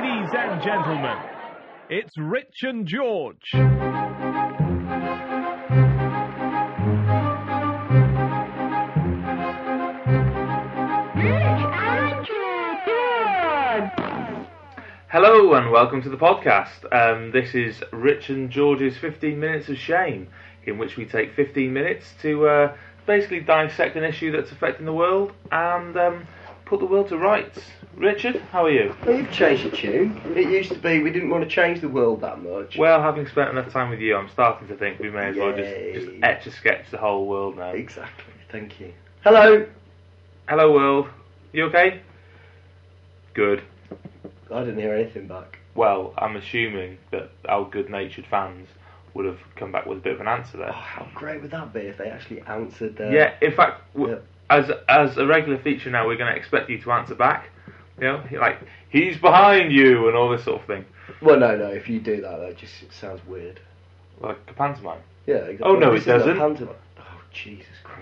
Ladies and gentlemen, it's Rich and George. Hello and welcome to the podcast. This is Rich and George's 15 Minutes of Shame, in which we take 15 minutes to basically dissect an issue that's affecting the world and put the world to rights. Richard, how are you? Well, you've changed the tune. It used to be we didn't want to change the world that much. Well, having spent enough time with you, I'm starting to think we may as well just etch a sketch the whole world now. Exactly, thank you. Hello. Hello world. You okay? Good. I didn't hear anything back. Well, I'm assuming that our good-natured fans would have come back with a bit of an answer there. Oh, how great would that be if they actually answered there? Yeah, in fact, as a regular feature now, we're going to expect you to answer back. You know, like, he's behind you and all this sort of thing. Well, no, if you do that, that just sounds weird. Like a pantomime? Yeah, exactly. Oh, no, it doesn't. Oh, Jesus Christ.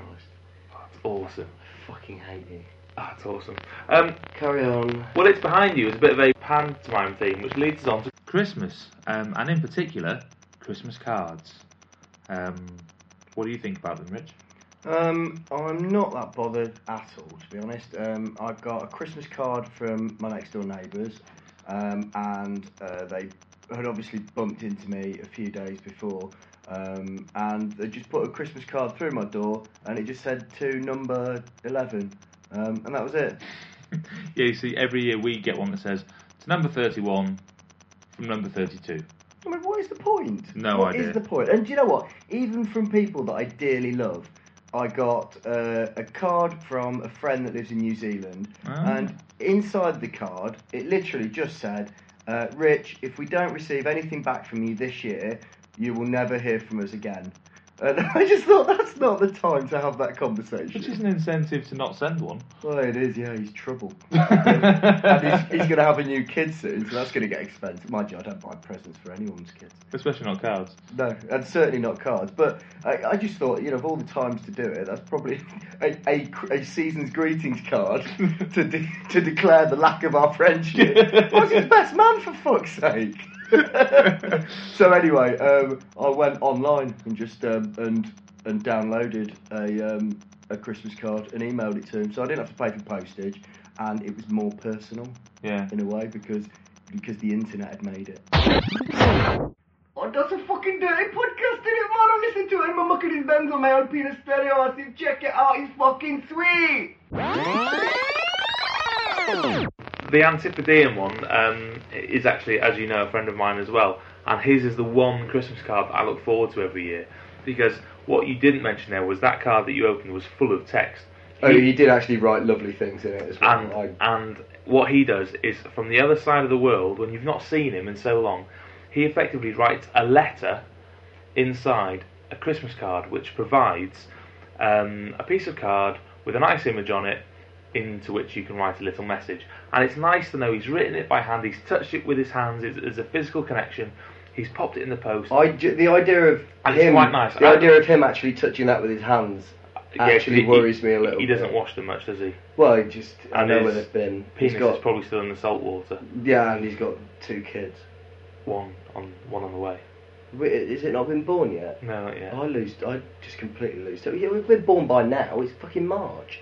That's awesome. I fucking hate you. That's awesome. Carry on. Well, it's behind you. It's a bit of a pantomime theme, which leads us on to Christmas, and in particular, Christmas cards. What do you think about them, Rich? I'm not that bothered at all, to be honest. I've got a Christmas card from my next door neighbours, and they had obviously bumped into me a few days before, and they just put a Christmas card through my door, and it just said to number 11. And that was it. Yeah, you see, every year we get one that says, to number 31, from number 32. I mean, what is the point? No idea. What is the point? And do you know what? Even from people that I dearly love, I got a card from a friend that lives in New Zealand, and inside the card, it literally just said, Rich, if we don't receive anything back from you this year, you will never hear from us again. And I just thought, that's not the time to have that conversation. Which is an incentive to not send one. Well, it is, yeah, he's trouble. And he's going to have a new kid soon, so that's going to get expensive. Mind you, I don't buy presents for anyone's kids. Especially not cards. No, and certainly not cards. But I just thought, you know, of all the times to do it, that's probably a season's greetings card to declare the lack of our friendship. I was his best man, for fuck's sake. So anyway, I went online and just and downloaded a Christmas card and emailed it to him, so I didn't have to pay for postage, and it was more personal, in a way, because the internet had made it. Oh, that's a fucking dirty podcast, isn't it, man? I listen to it in my mucking his Benz on my own penis stereo. I said, check it out, he's fucking sweet. The Antipodean one is actually, as you know, a friend of mine as well, and his is the one Christmas card that I look forward to every year, because what you didn't mention there was that card that you opened was full of text. Oh, he did actually write lovely things in it as well. And what he does is, from the other side of the world, when you've not seen him in so long, he effectively writes a letter inside a Christmas card, which provides a piece of card with a nice image on it, into which you can write a little message. And it's nice to know he's written it by hand, he's touched it with his hands, there's a physical connection, he's popped it in the post. The idea of him, quite nice. The idea of him actually touching that with his hands actually worries me a little. He doesn't wash them much, does he? Well, he just, I know where they've been. Penis is probably still in the salt water. Yeah, and he's got two kids. One on the way. Is it not been born yet? No, not yet. I just completely lose. So, yeah, we've been born by now, it's fucking March.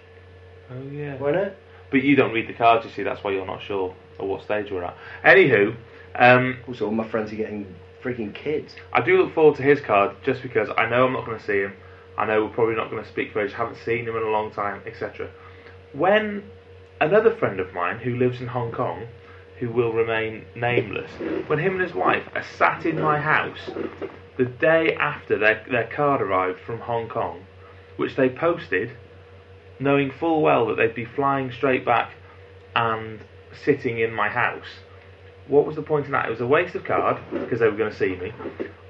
Oh yeah. Why not? But you don't read the cards, you see, that's why you're not sure at what stage we're at. Anywho, also all my friends are getting freaking kids. I do look forward to his card, just because I know I'm not going to see him, I know we're probably not going to speak for ages, haven't seen him in a long time, etc. When another friend of mine who lives in Hong Kong, who will remain nameless, when him and his wife are sat in my house the day after their card arrived from Hong Kong, which they posted, knowing full well that they'd be flying straight back and sitting in my house. What was the point in that? It was a waste of card, because they were going to see me.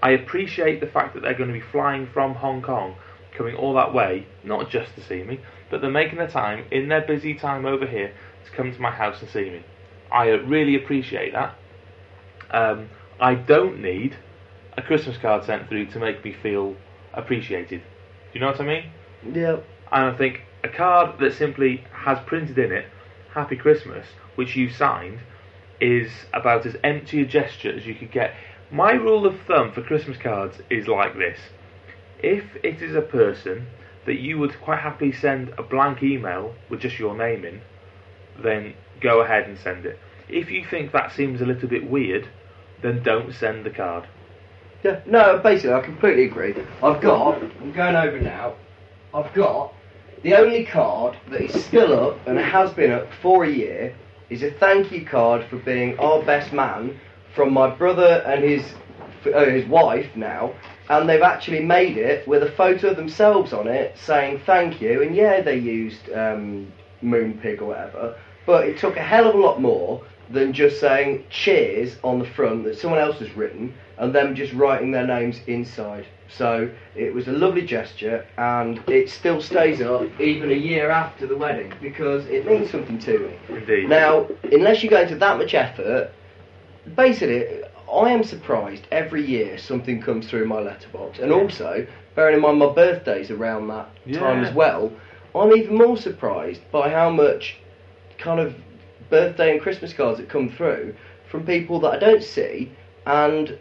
I appreciate the fact that they're going to be flying from Hong Kong, coming all that way, not just to see me, but they're making the time, in their busy time over here, to come to my house and see me. I really appreciate that. I don't need a Christmas card sent through to make me feel appreciated. Do you know what I mean? Yeah. And I think, a card that simply has printed in it, Happy Christmas, which you signed, is about as empty a gesture as you could get. My rule of thumb for Christmas cards is like this. If it is a person that you would quite happily send a blank email with just your name in, then go ahead and send it. If you think that seems a little bit weird, then don't send the card. Yeah, no, basically I completely agree. I'm going over now, I've got the only card that is still up, and it has been up for a year, is a thank you card for being our best man from my brother and his wife now, and they've actually made it with a photo of themselves on it saying thank you, and yeah, they used Moonpig or whatever, but it took a hell of a lot more than just saying cheers on the front that someone else has written and them just writing their names inside. So it was a lovely gesture, and it still stays up even a year after the wedding because it means something to me. Indeed. Now, unless you go into that much effort, basically I am surprised every year something comes through my letterbox, and also bearing in mind my birthday's around that time as well, I'm even more surprised by how much kind of birthday and Christmas cards that come through from people that I don't see. And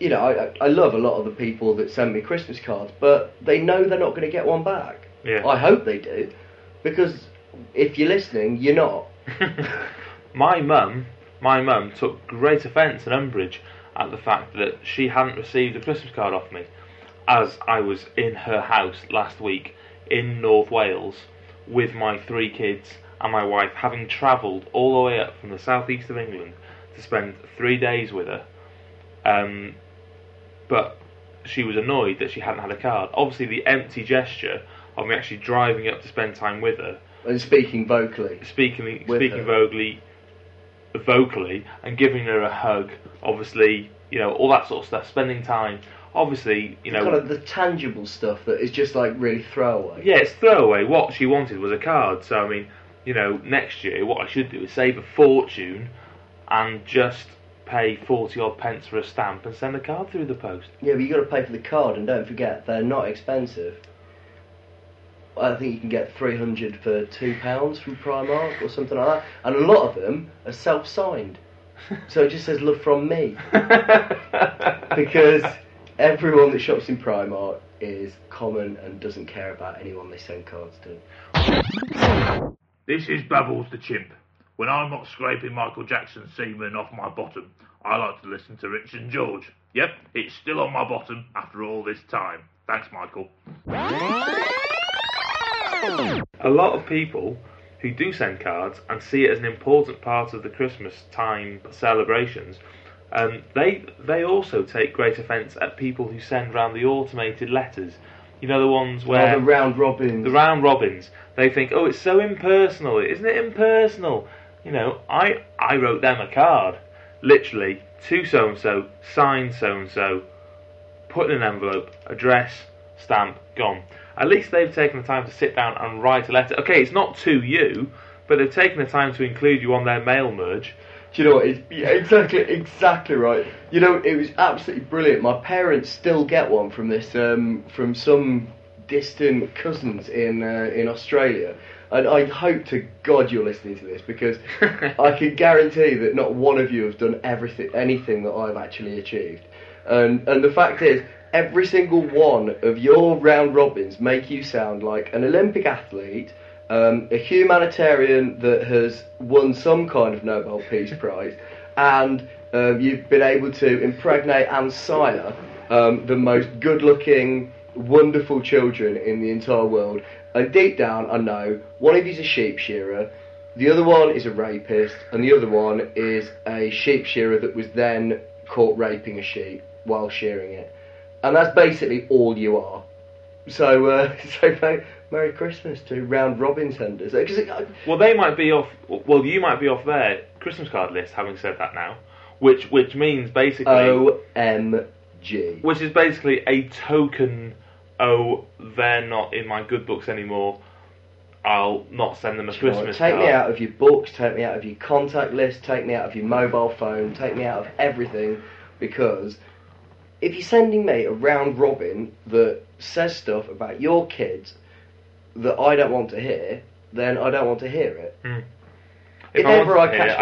you know, I love a lot of the people that send me Christmas cards, but they know they're not going to get one back. Yeah. I hope they do, because if you're listening, you're not. My mum took great offence and umbrage at the fact that she hadn't received a Christmas card off me, as I was in her house last week in North Wales with my 3 kids and my wife, having travelled all the way up from the southeast of England to spend 3 days with her. But she was annoyed that she hadn't had a card. Obviously the empty gesture of me actually driving up to spend time with her and speaking vocally and giving her a hug, obviously, you know, all that sort of stuff, spending time, obviously, you know, kind of the tangible stuff that is just like really throwaway. Yeah, it's throwaway. What she wanted was a card. So I mean, you know, next year what I should do is save a fortune and just pay 40 odd pence for a stamp and send a card through the post. Yeah, but you got to pay for the card, and don't forget they're not expensive. I think you can get 300 for £2 from Primark or something like that, and a lot of them are self-signed, so it just says love from me, because everyone that shops in Primark is common and doesn't care about anyone they send cards to. This is Bubbles the Chimp. When I'm not scraping Michael Jackson's semen off my bottom, I like to listen to Rich and George. Yep, it's still on my bottom after all this time. Thanks, Michael. A lot of people who do send cards and see it as an important part of the Christmas time celebrations, they also take great offence at people who send round the automated letters. You know, the ones where... Oh, the round robins. The round robins. They think, oh, it's so impersonal. Isn't it impersonal? You know, I wrote them a card, literally, to so-and-so, signed so-and-so, put in an envelope, address, stamp, gone. At least they've taken the time to sit down and write a letter. Okay, it's not to you, but they've taken the time to include you on their mail merge. Do you know what? Exactly right. You know, it was absolutely brilliant. My parents still get one from this, from some distant cousins in Australia. And I hope to God you're listening to this, because I can guarantee that not one of you have done anything that I've actually achieved. And the fact is, every single one of your round robins make you sound like an Olympic athlete, a humanitarian that has won some kind of Nobel Peace Prize, and you've been able to impregnate and sire the most good-looking, wonderful children in the entire world. And deep down, I know one of you's a sheep shearer, the other one is a rapist, and the other one is a sheep shearer that was then caught raping a sheep while shearing it. And that's basically all you are. So Merry Christmas to round robin senders. Well, they might be off. Well, you might be off their Christmas card list. Having said that, now, which means basically OMG, which is basically a token. Oh, they're not in my good books anymore. I'll not send them a Christmas card. Take me out of your books. Take me out of your contact list. Take me out of your mobile phone. Take me out of everything, because if you're sending me a round robin that says stuff about your kids that I don't want to hear, then I don't want to hear it. If I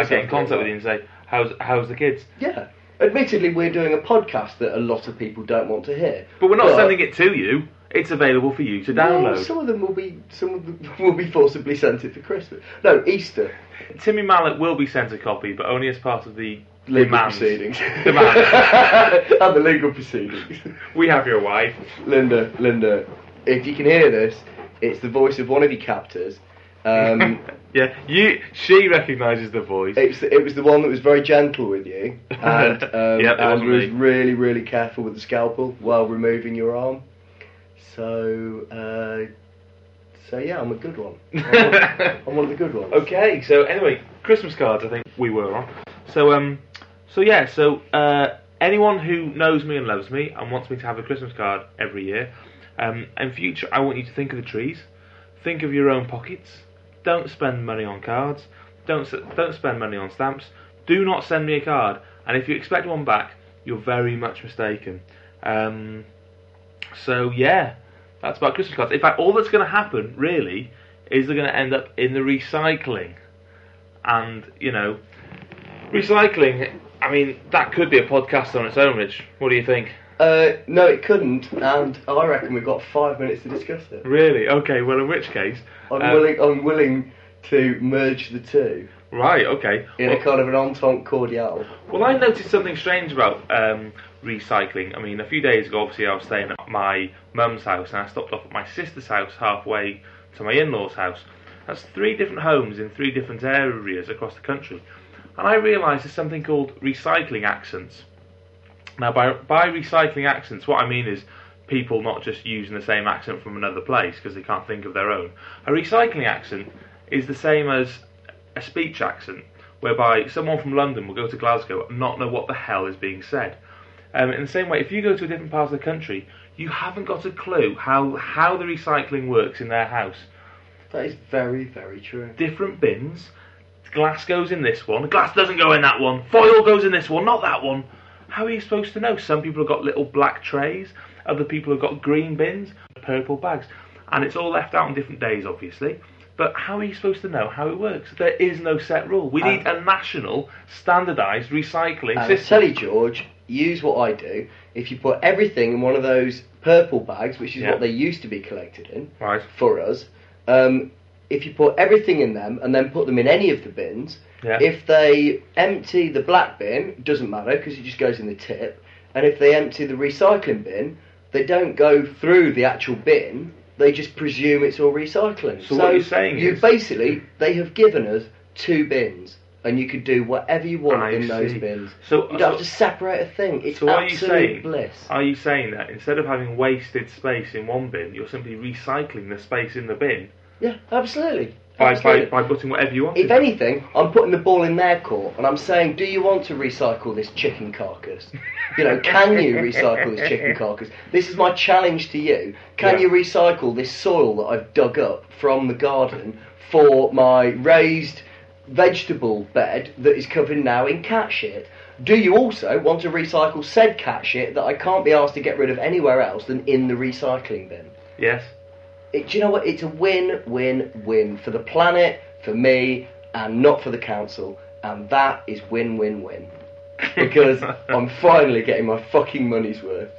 get in contact with you and say, How's the kids? Yeah. Admittedly, we're doing a podcast that a lot of people don't want to hear. But we're not sending it to you. It's available for you to download. No, some of them will be forcibly sent it for Christmas. No, Easter. Timmy Mallett will be sent a copy, but only as part of the proceedings. And the legal proceedings. We have your wife. Linda, if you can hear this, it's the voice of one of your captors. Yeah, she recognises the voice. It was the one that was very gentle with you, and and was really, really careful with the scalpel while removing your arm. So yeah, I'm a good one. I'm one of the good ones. Okay, so anyway, Christmas cards, I think we were on. So anyone who knows me and loves me and wants me to have a Christmas card every year, in future, I want you to think of the trees, think of your own pockets. Don't spend money on cards. Don't spend money on stamps. Do not send me a card. And if you expect one back, you're very much mistaken. So yeah, that's about Christmas cards. In fact, all that's going to happen really is they're going to end up in the recycling. And you know, recycling. I mean, that could be a podcast on its own, Rich. What do you think? No, it couldn't, and I reckon we've got 5 minutes to discuss it. Really? Okay, well, in which case... I'm willing to merge the two. Right, okay. In a kind of an entente cordiale. Well, I noticed something strange about recycling. I mean, a few days ago, obviously, I was staying at my mum's house, and I stopped off at my sister's house halfway to my in-laws' house. That's 3 different homes in 3 different areas across the country. And I realised there's something called recycling accents. Now, by recycling accents, what I mean is people not just using the same accent from another place because they can't think of their own. A recycling accent is the same as a speech accent, whereby someone from London will go to Glasgow and not know what the hell is being said. In the same way, if you go to a different part of the country, you haven't got a clue how the recycling works in their house. That is very, very true. Different bins. Glass goes in this one. Glass doesn't go in that one. Foil goes in this one, not that one. How are you supposed to know? Some people have got little black trays, other people have got green bins, purple bags, and it's all left out on different days, obviously. But how are you supposed to know how it works? There is no set rule. We need a national, standardised recycling system. I tell you, George, use what I do. If you put everything in one of those purple bags, which is what they used to be collected in for us, if you put everything in them and then put them in any of the bins... Yeah. If they empty the black bin, doesn't matter because it just goes in the tip. And if they empty the recycling bin, they don't go through the actual bin. They just presume it's all recycling. So what you're saying is, basically, they have given us 2 bins, and you could do whatever you want in those bins. So you don't have to separate a thing. It's absolute bliss. Are you saying that instead of having wasted space in one bin, you're simply recycling the space in the bin? Yeah, absolutely. By putting whatever you want. If anything, I'm putting the ball in their court, and I'm saying, do you want to recycle this chicken carcass? You know, can you recycle this chicken carcass? This is my challenge to you. Can you recycle this soil that I've dug up from the garden for my raised vegetable bed that is covered now in cat shit? Do you also want to recycle said cat shit that I can't be asked to get rid of anywhere else than in the recycling bin? Yes. Do you know what? It's a win-win-win for the planet, for me, and not for the council. And that is win-win-win. Because I'm finally getting my fucking money's worth.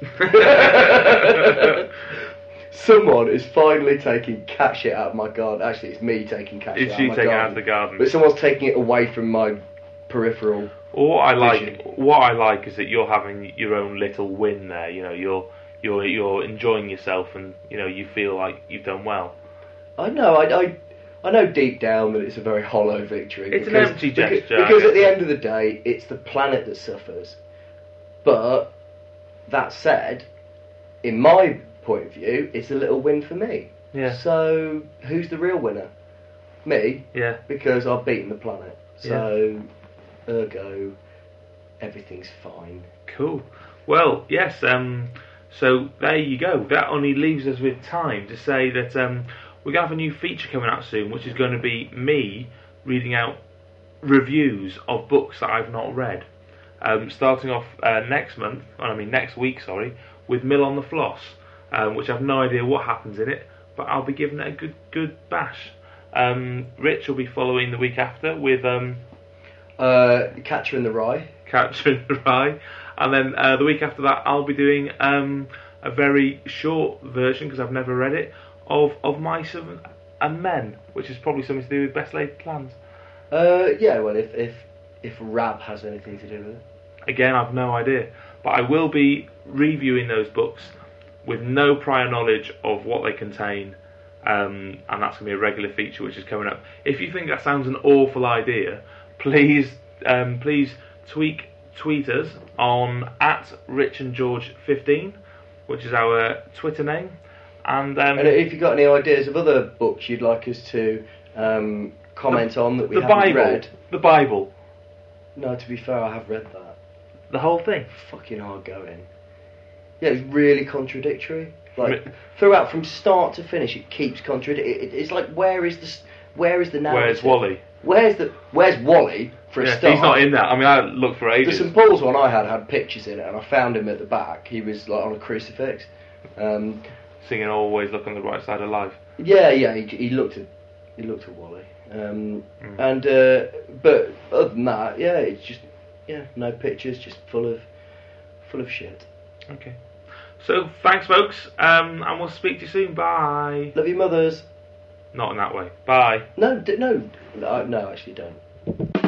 Someone is finally taking cat shit out of my garden. Actually, it's me taking cat shit out of my garden. It's you taking it out of the garden. But someone's taking it away from my peripheral vision. What I like is that you're having your own little win there. You know, you're enjoying yourself, and you know you feel like you've done well. I know, I know deep down that it's a very hollow victory. It's an empty gesture. Because at the end of the day, it's the planet that suffers. But that said, in my point of view, it's a little win for me. Yeah. So who's the real winner? Me. Yeah. Because I've beaten the planet. So ergo, everything's fine. Cool. Well, yes. So there you go. That only leaves us with time to say that we're going to have a new feature coming out soon, which is going to be me reading out reviews of books that I've not read. Starting off next week, with Mill on the Floss, which I've no idea what happens in it, but I'll be giving it a good bash. Rich will be following the week after with Catcher in the Rye. Catcher in the Rye. And then the week after that, I'll be doing a very short version, because I've never read it, of My Seven and Men, which is probably something to do with Best Laid Plans. Yeah, well, if Rab has anything to do with it. Again, I've no idea. But I will be reviewing those books with no prior knowledge of what they contain, and that's going to be a regular feature which is coming up. If you think that sounds an awful idea, please tweet us on @richandgeorge15, which is our Twitter name. And if you've got any ideas of other books you'd like us to comment on that we haven't read. The Bible. No, to be fair, I have read that. The whole thing? Fucking hard going. Yeah, it's really contradictory. Like throughout, from start to finish, it keeps contradicting. It's like, where is the narrative? Where's Wally? Where's Wally for a start? He's not in that. I mean, I looked for ages. The St Paul's one I had pictures in it, and I found him at the back. He was like on a crucifix, singing "Always Look on the Right Side of Life." Yeah. He looked at Wally, but other than that, it's just no pictures, just full of shit. Okay. So, thanks, folks, and we'll speak to you soon. Bye. Love you, mothers. Not in that way. Bye. No, actually don't.